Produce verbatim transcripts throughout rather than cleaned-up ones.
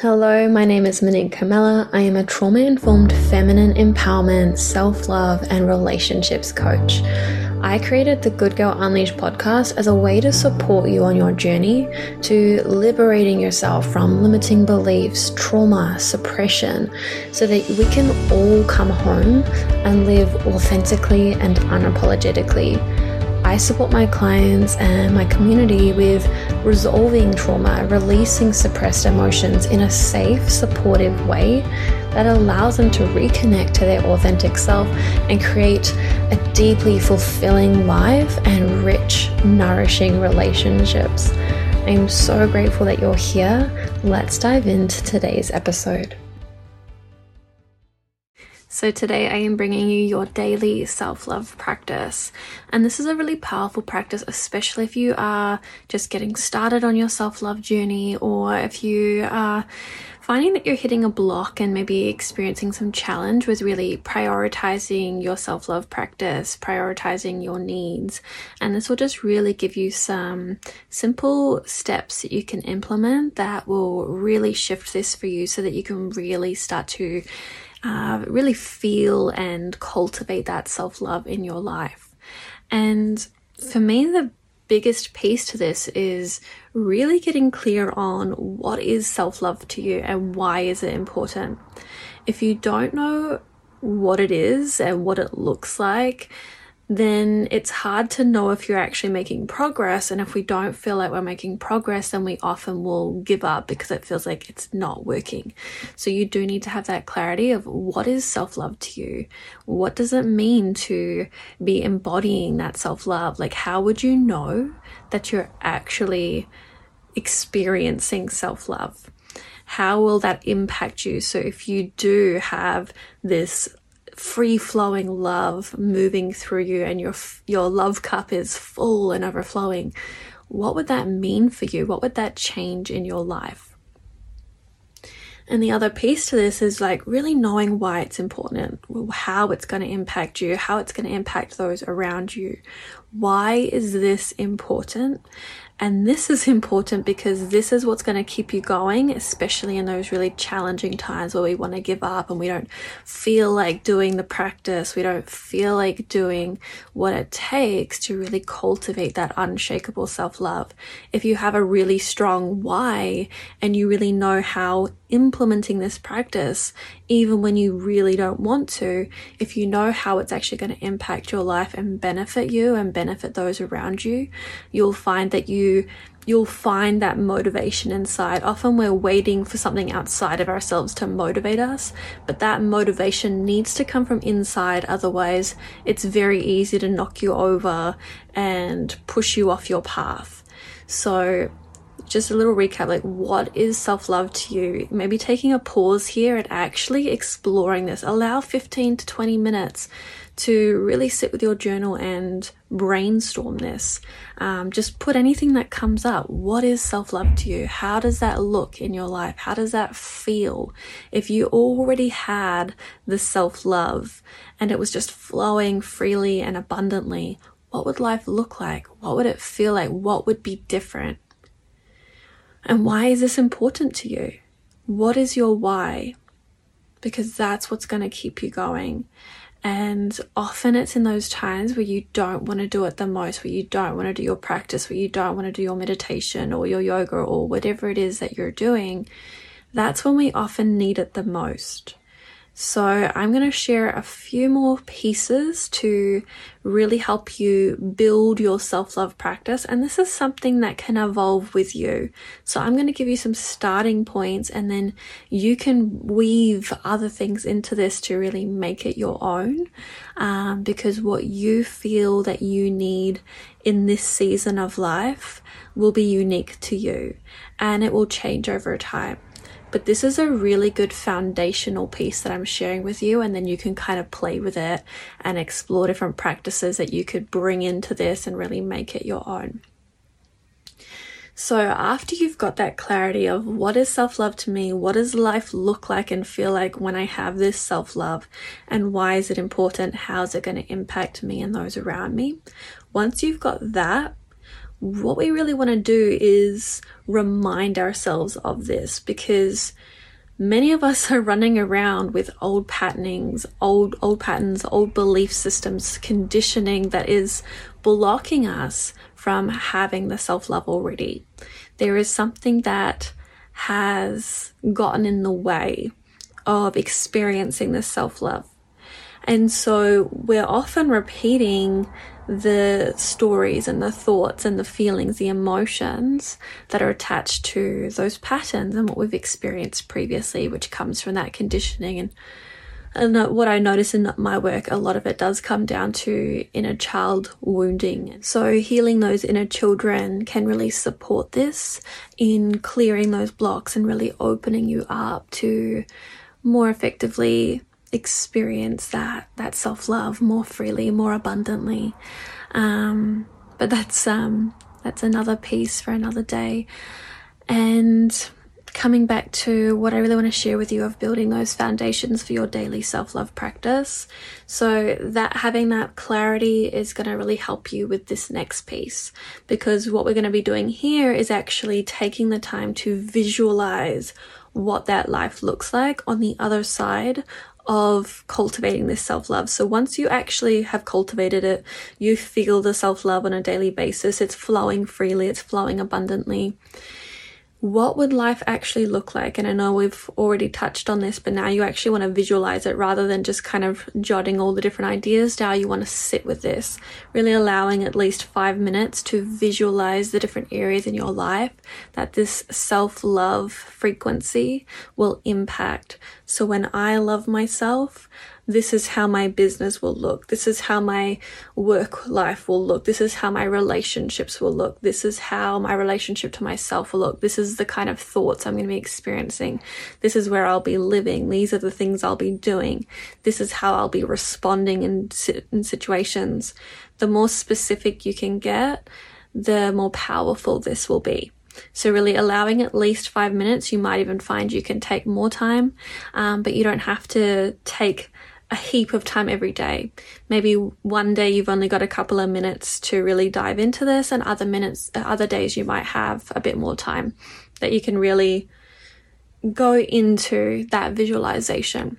Hello, my name is Monique Carmela. I am a trauma-informed feminine empowerment, self-love, and relationships coach. I created the Good Girl Unleashed podcast as a way to support you on your journey to liberating yourself from limiting beliefs, trauma, suppression, so that we can all come home and live authentically and unapologetically. I support my clients and my community with resolving trauma, releasing suppressed emotions in a safe, supportive way that allows them to reconnect to their authentic self and create a deeply fulfilling life and rich, nourishing relationships. I'm so grateful that you're here. Let's dive into today's episode. So today I am bringing you your daily self-love practice, and this is a really powerful practice, especially if you are just getting started on your self-love journey, or if you are finding that you're hitting a block and maybe experiencing some challenge with really prioritizing your self-love practice, prioritizing your needs. And this will just really give you some simple steps that you can implement that will really shift this for you, so that you can really start to Uh, really feel and cultivate that self-love in your life. And for me, the biggest piece to this is really getting clear on what is self-love to you and why is it important. If you don't know what it is and what it looks like, then it's hard to know if you're actually making progress. And if we don't feel like we're making progress, then we often will give up because it feels like it's not working. So you do need to have that clarity of what is self-love to you? What does it mean to be embodying that self-love? Like, how would you know that you're actually experiencing self-love? How will that impact you? So if you do have this free-flowing love moving through you and your your love cup is full and overflowing, what would that mean for you? What would that change in your life? And the other piece to this is like really knowing why it's important, how it's going to impact you, how it's going to impact those around you. Why is this important? And this is important because this is what's going to keep you going, especially in those really challenging times where we want to give up and we don't feel like doing the practice. We don't feel like doing what it takes to really cultivate that unshakable self-love. If you have a really strong why and you really know how implementing this practice, even when you really don't want to, if you know how it's actually going to impact your life and benefit you and benefit those around you, you'll find that you you'll find that motivation inside. Often we're waiting for something outside of ourselves to motivate us, but that motivation needs to come from inside. Otherwise, it's very easy to knock you over and push you off your path. So just a little recap, like, what is self-love to you? Maybe taking a pause here and actually exploring this. Allow fifteen to twenty minutes to really sit with your journal and brainstorm this. Um, just put anything that comes up. What is self-love to you? How does that look in your life? How does that feel? If you already had the self-love and it was just flowing freely and abundantly, what would life look like? What would it feel like? What would be different? And why is this important to you? What is your why? Because that's what's going to keep you going. And often it's in those times where you don't want to do it the most, where you don't want to do your practice, where you don't want to do your meditation or your yoga or whatever it is that you're doing. That's when we often need it the most. So I'm going to share a few more pieces to really help you build your self-love practice. And this is something that can evolve with you. So I'm going to give you some starting points, and then you can weave other things into this to really make it your own. Um, because what you feel that you need in this season of life will be unique to you, and it will change over time. But this is a really good foundational piece that I'm sharing with you, and then you can kind of play with it and explore different practices that you could bring into this and really make it your own. So after you've got that clarity of what is self-love to me, what does life look like and feel like when I have this self-love, and why is it important, how is it going to impact me and those around me? Once you've got that, what we really want to do is remind ourselves of this, because many of us are running around with old patternings, old old patterns, old belief systems, conditioning that is blocking us from having the self-love already. There is something that has gotten in the way of experiencing the self-love. And so we're often repeating the stories and the thoughts and the feelings, the emotions that are attached to those patterns and what we've experienced previously, which comes from that conditioning. And, and what I notice in my work, a lot of it does come down to inner child wounding. So healing those inner children can really support this in clearing those blocks and really opening you up to more effectively experience that that self-love more freely, more abundantly. Um but that's um that's another piece for another day. And coming back to what I really want to share with you of building those foundations for your daily self-love practice, so that having that clarity is going to really help you with this next piece, because what we're going to be doing here is actually taking the time to visualize what that life looks like on the other side of cultivating this self-love. So once you actually have cultivated it, you feel the self-love on a daily basis. It's flowing freely, it's flowing abundantly. What would life actually look like? And I know we've already touched on this, but now you actually want to visualize it rather than just kind of jotting all the different ideas down. You want to sit with this, really allowing at least five minutes to visualize the different areas in your life that this self-love frequency will impact. So when I love myself, this is how my business will look. This is how my work life will look. This is how my relationships will look. This is how my relationship to myself will look. This is the kind of thoughts I'm going to be experiencing. This is where I'll be living. These are the things I'll be doing. This is how I'll be responding in, in situations. The more specific you can get, the more powerful this will be. So really allowing at least five minutes. You might even find you can take more time, um, but you don't have to take a heap of time every day. Maybe one day you've only got a couple of minutes to really dive into this, and other minutes, other days you might have a bit more time that you can really go into that visualization.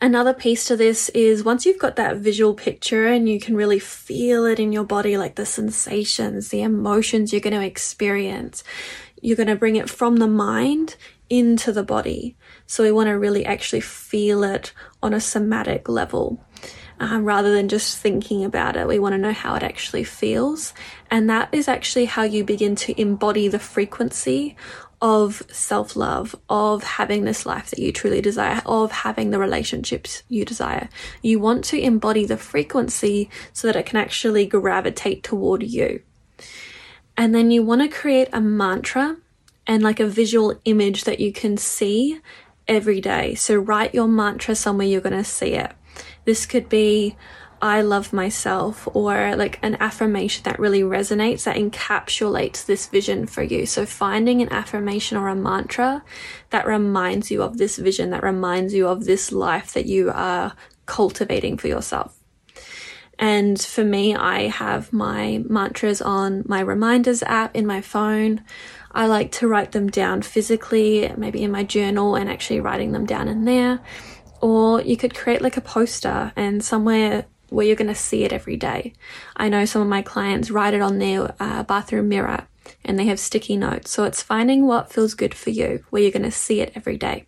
Another piece to this is once you've got that visual picture and you can really feel it in your body, like the sensations, the emotions you're going to experience, you're going to bring it from the mind into the body. So we want to really actually feel it on a somatic level. Um, rather than just thinking about it, we want to know how it actually feels. And that is actually how you begin to embody the frequency of self-love, of having this life that you truly desire, of having the relationships you desire. You want to embody the frequency so that it can actually gravitate toward you. And then you want to create a mantra and like a visual image that you can see every day. So write your mantra somewhere you're going to see it. This could be I love myself, or like an affirmation that really resonates, that encapsulates this vision for you. So finding an affirmation or a mantra that reminds you of this vision, that reminds you of this life that you are cultivating for yourself. And for me, I have my mantras on my reminders app in my phone. I like to write them down physically, maybe in my journal, and actually writing them down in there. Or you could create like a poster and somewhere where you're going to see it every day. I know some of my clients write it on their uh, bathroom mirror, and they have sticky notes. So it's finding what feels good for you, where you're going to see it every day.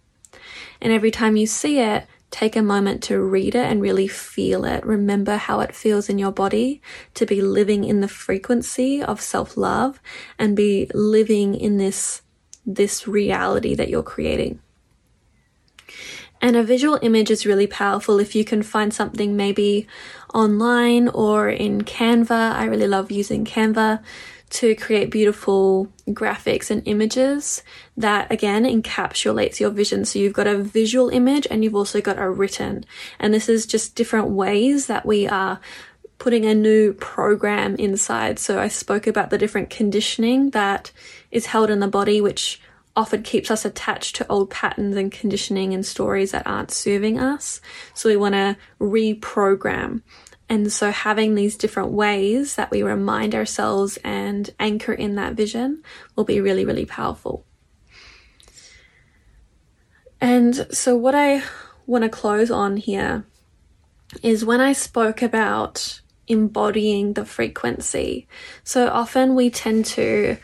And every time you see it, take a moment to read it and really feel it. Remember how it feels in your body to be living in the frequency of self-love and be living in this, this reality that you're creating. And a visual image is really powerful. If you can find something maybe online or in Canva, I really love using Canva to create beautiful graphics and images that again encapsulates your vision. So you've got a visual image and you've also got a written. And this is just different ways that we are putting a new program inside. So I spoke about the different conditioning that is held in the body, which often keeps us attached to old patterns and conditioning and stories that aren't serving us. So we want to reprogram And so having these different ways that we remind ourselves and anchor in that vision will be really, really powerful. And so what I want to close on here is when I spoke about embodying the frequency. So often we tend to,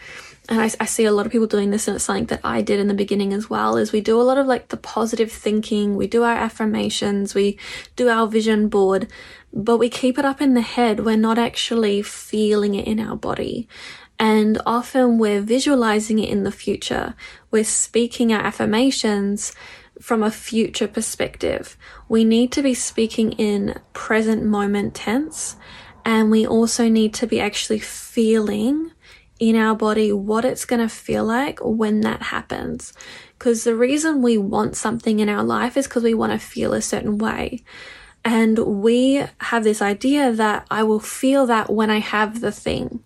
and I, I see a lot of people doing this, and it's something that I did in the beginning as well, is we do a lot of like the positive thinking, we do our affirmations, we do our vision board, but we keep it up in the head. We're not actually feeling it in our body. And often we're visualizing it in the future. We're speaking our affirmations from a future perspective. We need to be speaking in present moment tense, and we also need to be actually feeling in our body what it's going to feel like when that happens. Because the reason we want something in our life is because we want to feel a certain way. And we have this idea that I will feel that when I have the thing.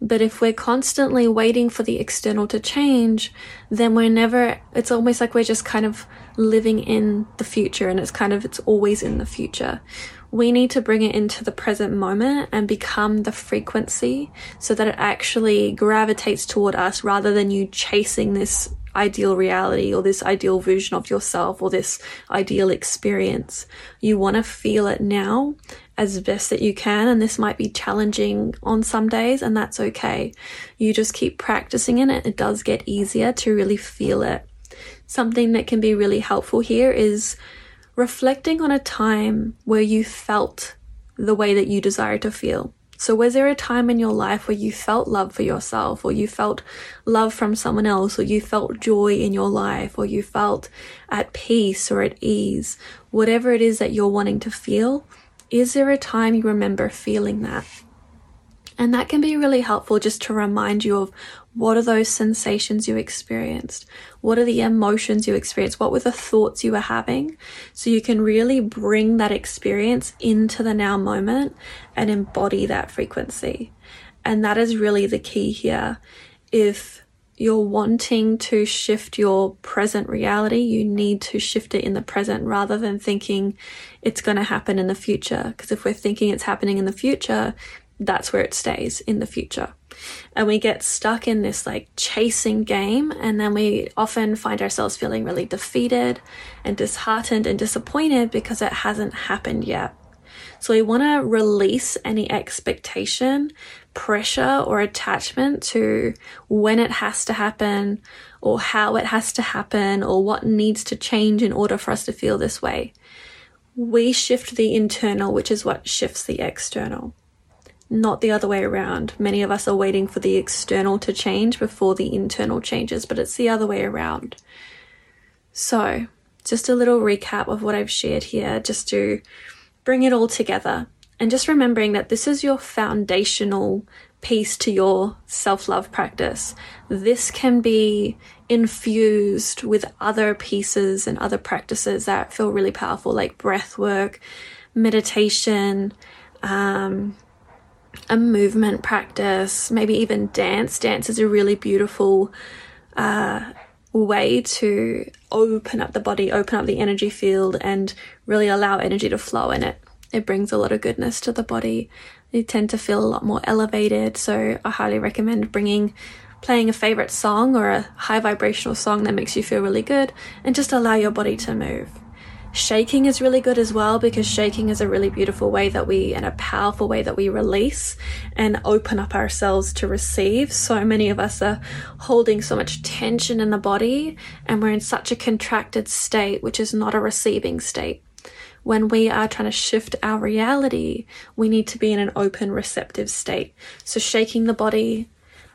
But if we're constantly waiting for the external to change, then we're never, it's almost like we're just kind of living in the future, and it's kind of, it's always in the future. We need to bring it into the present moment and become the frequency so that it actually gravitates toward us, rather than you chasing this ideal reality or this ideal version of yourself or this ideal experience. You want to feel it now as best that you can, and this might be challenging on some days, and that's okay. You just keep practicing in it. It does get easier to really feel it. Something that can be really helpful here is reflecting on a time where you felt the way that you desire to feel. So was there a time in your life where you felt love for yourself, or you felt love from someone else, or you felt joy in your life, or you felt at peace or at ease? Whatever it is that you're wanting to feel, is there a time you remember feeling that? And that can be really helpful just to remind you of what are those sensations you experienced? What are the emotions you experienced? What were the thoughts you were having? So you can really bring that experience into the now moment and embody that frequency. And that is really the key here. If you're wanting to shift your present reality, you need to shift it in the present rather than thinking it's going to happen in the future. Because if we're thinking it's happening in the future, that's where it stays, in the future. And we get stuck in this like chasing game, and then we often find ourselves feeling really defeated and disheartened and disappointed because it hasn't happened yet. So we want to release any expectation, pressure, or attachment to when it has to happen, or how it has to happen, or what needs to change in order for us to feel this way. We shift the internal, which is what shifts the external. Not the other way around. Many of us are waiting for the external to change before the internal changes, but it's the other way around. So just a little recap of what I've shared here, just to bring it all together, and just remembering that this is your foundational piece to your self-love practice. This can be infused with other pieces and other practices that feel really powerful, like breath work, meditation, um, a movement practice, maybe even dance. Dance is a really beautiful uh, way to open up the body, open up the energy field, and really allow energy to flow in it. It brings a lot of goodness to the body. You tend to feel a lot more elevated. So I highly recommend bringing, playing a favorite song or a high vibrational song that makes you feel really good, and just allow your body to move. Shaking is really good as well, because shaking is a really beautiful way that we, and a powerful way that we release and open up ourselves to receive. So many of us are holding so much tension in the body, and we're in such a contracted state, which is not a receiving state. When we are trying to shift our reality, we need to be in an open, receptive state. So shaking the body,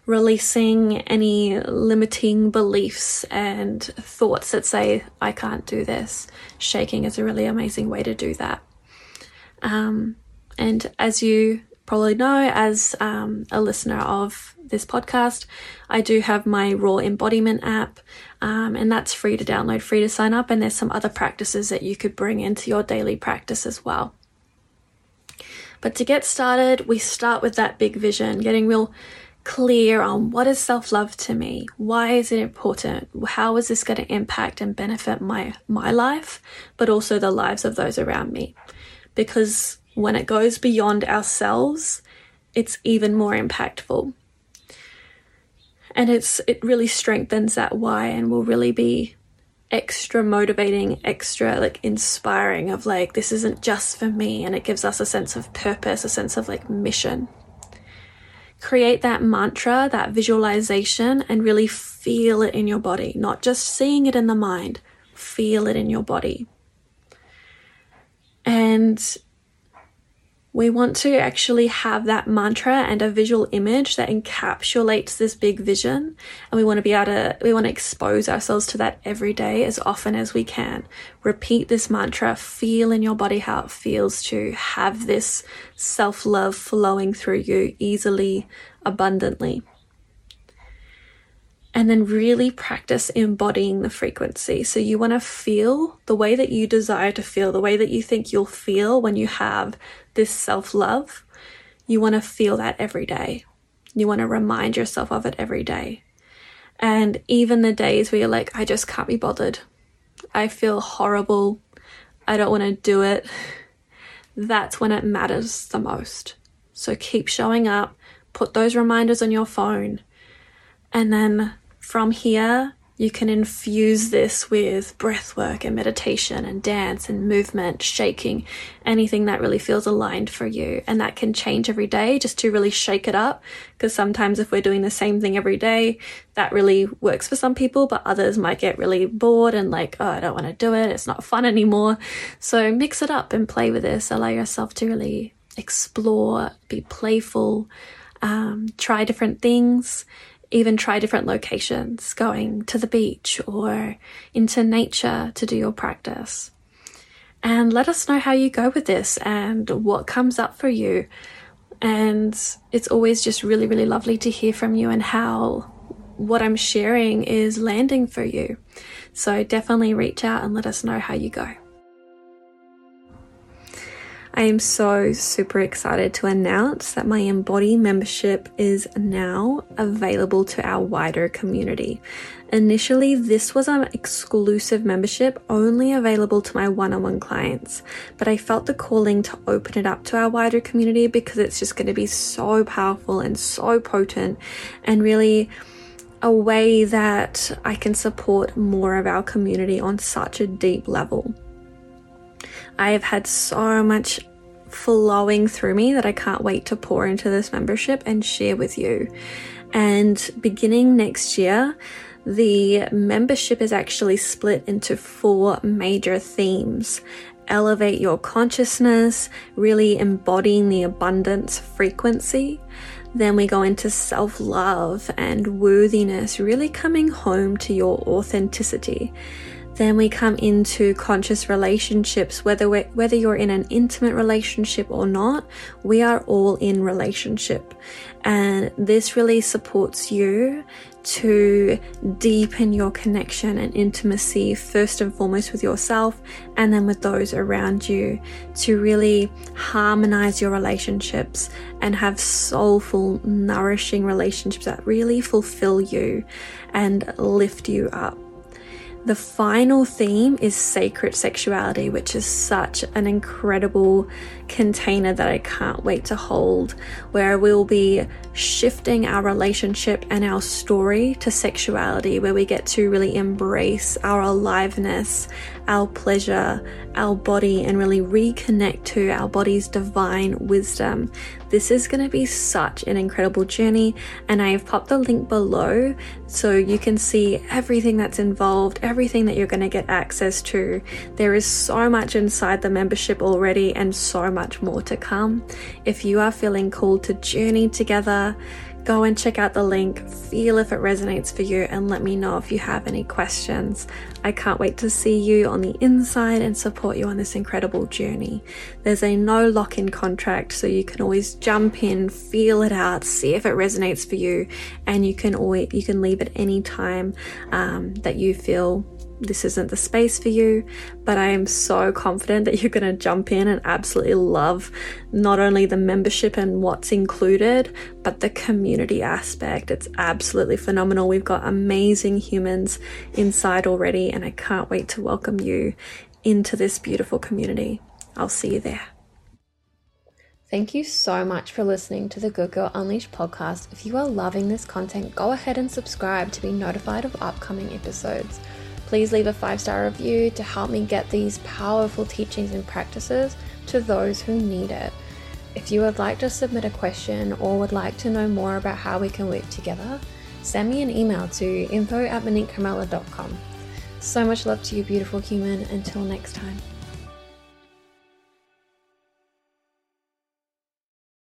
releasing any limiting beliefs and thoughts that say, I can't do this. Shaking is a really amazing way to do that. Um, and as you probably know, as um, a listener of this podcast, I do have my Raw Embodiment app, um, and that's free to download, free to sign up. And there's some other practices that you could bring into your daily practice as well. But to get started, we start with that big vision, getting real clear on what is self-love to me, why is it important, how is this going to impact and benefit my my life, but also the lives of those around me. Because when it goes beyond ourselves, it's even more impactful. And it's it really strengthens that why and will really be extra motivating, extra like inspiring of like, this isn't just for me. And it gives us a sense of purpose, a sense of like mission. Create that mantra, that visualization, and really feel it in your body, not just seeing it in the mind, feel it in your body. And we want to actually have that mantra and a visual image that encapsulates this big vision. And we want to be able to, we want to expose ourselves to that every day as often as we can. Repeat this mantra, feel in your body how it feels to have this self-love flowing through you easily, abundantly. And then really practice embodying the frequency. So you want to feel the way that you desire to feel, the way that you think you'll feel when you have this self-love. You want to feel that every day. You want to remind yourself of it every day. And even the days where you're like, I just can't be bothered. I feel horrible. I don't want to do it. That's when it matters the most. So keep showing up. Put those reminders on your phone. And then from here, you can infuse this with breath work and meditation and dance and movement, shaking, anything that really feels aligned for you. And that can change every day just to really shake it up. Because sometimes if we're doing the same thing every day, that really works for some people, but others might get really bored and like, oh, I don't want to do it. It's not fun anymore. So mix it up and play with this. Allow yourself to really explore, be playful, um, try different things. Even try different locations, going to the beach or into nature to do your practice. And let us know how you go with this and what comes up for you. And it's always just really, really lovely to hear from you and how what I'm sharing is landing for you. So definitely reach out and let us know how you go. I am so super excited to announce that my Embody membership is now available to our wider community. Initially, this was an exclusive membership only available to my one-on-one clients, but I felt the calling to open it up to our wider community because it's just going to be so powerful and so potent and really a way that I can support more of our community on such a deep level. I have had so much flowing through me that I can't wait to pour into this membership and share with you. And beginning next year, the membership is actually split into four major themes. Elevate your consciousness, really embodying the abundance frequency. Then we go into self-love and worthiness, really coming home to your authenticity. Then we come into conscious relationships, whether we're, whether you're in an intimate relationship or not, we are all in relationship. And this really supports you to deepen your connection and intimacy, first and foremost with yourself, and then with those around you, to really harmonize your relationships and have soulful, nourishing relationships that really fulfill you and lift you up. The final theme is sacred sexuality, which is such an incredible container that I can't wait to hold, where we'll be shifting our relationship and our story to sexuality, where we get to really embrace our aliveness, our pleasure, our body, and really reconnect to our body's divine wisdom. This is going to be such an incredible journey, and I have popped the link below so you can see everything that's involved, everything that you're going to get access to. There is so much inside the membership already and so much more to come. If you are feeling called to journey together, go and check out the link, feel if it resonates for you, and let me know if you have any questions. I can't wait to see you on the inside and support you on this incredible journey. There's a no lock-in contract, so you can always jump in, feel it out, see if it resonates for you, and you can always, you can leave at any time um, that you feel this isn't the space for you. But I am so confident that you're going to jump in and absolutely love not only the membership and what's included, but the community aspect. It's absolutely phenomenal. We've got amazing humans inside already, and I can't wait to welcome you into this beautiful community. I'll see you there. Thank you so much for listening to the Good Girl Unleashed podcast. If you are loving this content, go ahead and subscribe to be notified of upcoming episodes. Please leave a five-star review to help me get these powerful teachings and practices to those who need it. If you would like to submit a question or would like to know more about how we can work together, send me an email to info at monique carmela dot com. So much love to you, beautiful human. Until next time.